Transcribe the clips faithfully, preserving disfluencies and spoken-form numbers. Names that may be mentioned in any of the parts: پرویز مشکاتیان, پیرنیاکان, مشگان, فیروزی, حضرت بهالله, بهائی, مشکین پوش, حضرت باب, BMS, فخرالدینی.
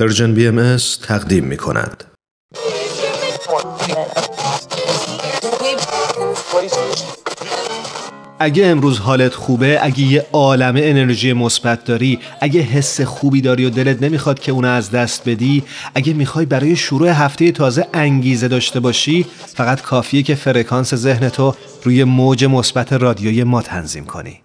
پرژن بی ام اس تقدیم می کند. اگه امروز حالت خوبه، اگه یه عالمه انرژی مثبت داری، اگه حس خوبی داری و دلت نمیخواد که اون از دست بدی، اگه میخوای برای شروع هفته تازه انگیزه داشته باشی، فقط کافیه که فرکانس ذهنتو روی موج مثبت رادیوی ما تنظیم کنی.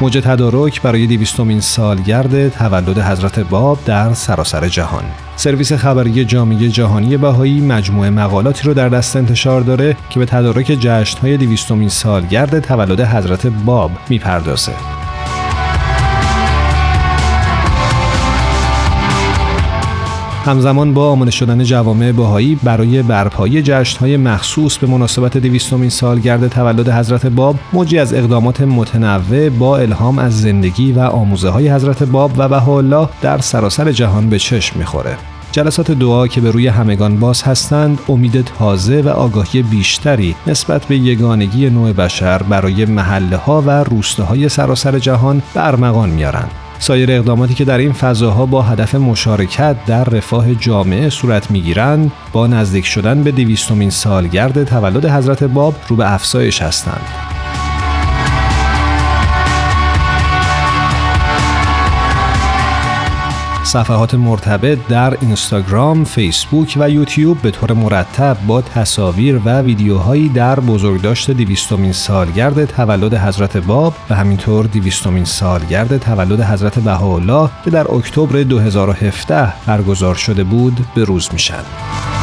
موج تدارک برای دویستمین سالگرد تولد حضرت باب در سراسر جهان. سرویس خبری جامعه جهانی بهائی مجموعه مقالاتی رو در دست انتشار داره که به تدارک جشن‌های دویستمین سالگرد تولد حضرت باب میپردازه. همزمان با آماده شدن جوامع بهائی برای برپایی جشن‌های مخصوص به مناسبت دویستمین سالگرد تولد حضرت باب، موجی از اقدامات متنوع با الهام از زندگی و آموزه‌های حضرت باب و بهاءالله در سراسر جهان به چشم می‌خوره. جلسات دعا که به روی همگان باز هستند، امید تازه و آگاهی بیشتری نسبت به یگانگی نوع بشر برای محله‌ها و روستاهای سراسر جهان به ارمغان میارند. سایر اقداماتی که در این فضاها با هدف مشارکت در رفاه جامعه صورت می‌گیرند، با نزدیک شدن به دویستمین سالگرد تولد حضرت باب رو به افزایش هستند. صفحات مرتبط در اینستاگرام، فیسبوک و یوتیوب به طور مرتب با تصاویر و ویدیوهایی در بزرگداشت دویستمین سالگرد تولد حضرت باب و همینطور دویستمین سالگرد تولد حضرت بهاءالله که در اکتبر دو هزار و هفده برگزار شده بود به روز میشن.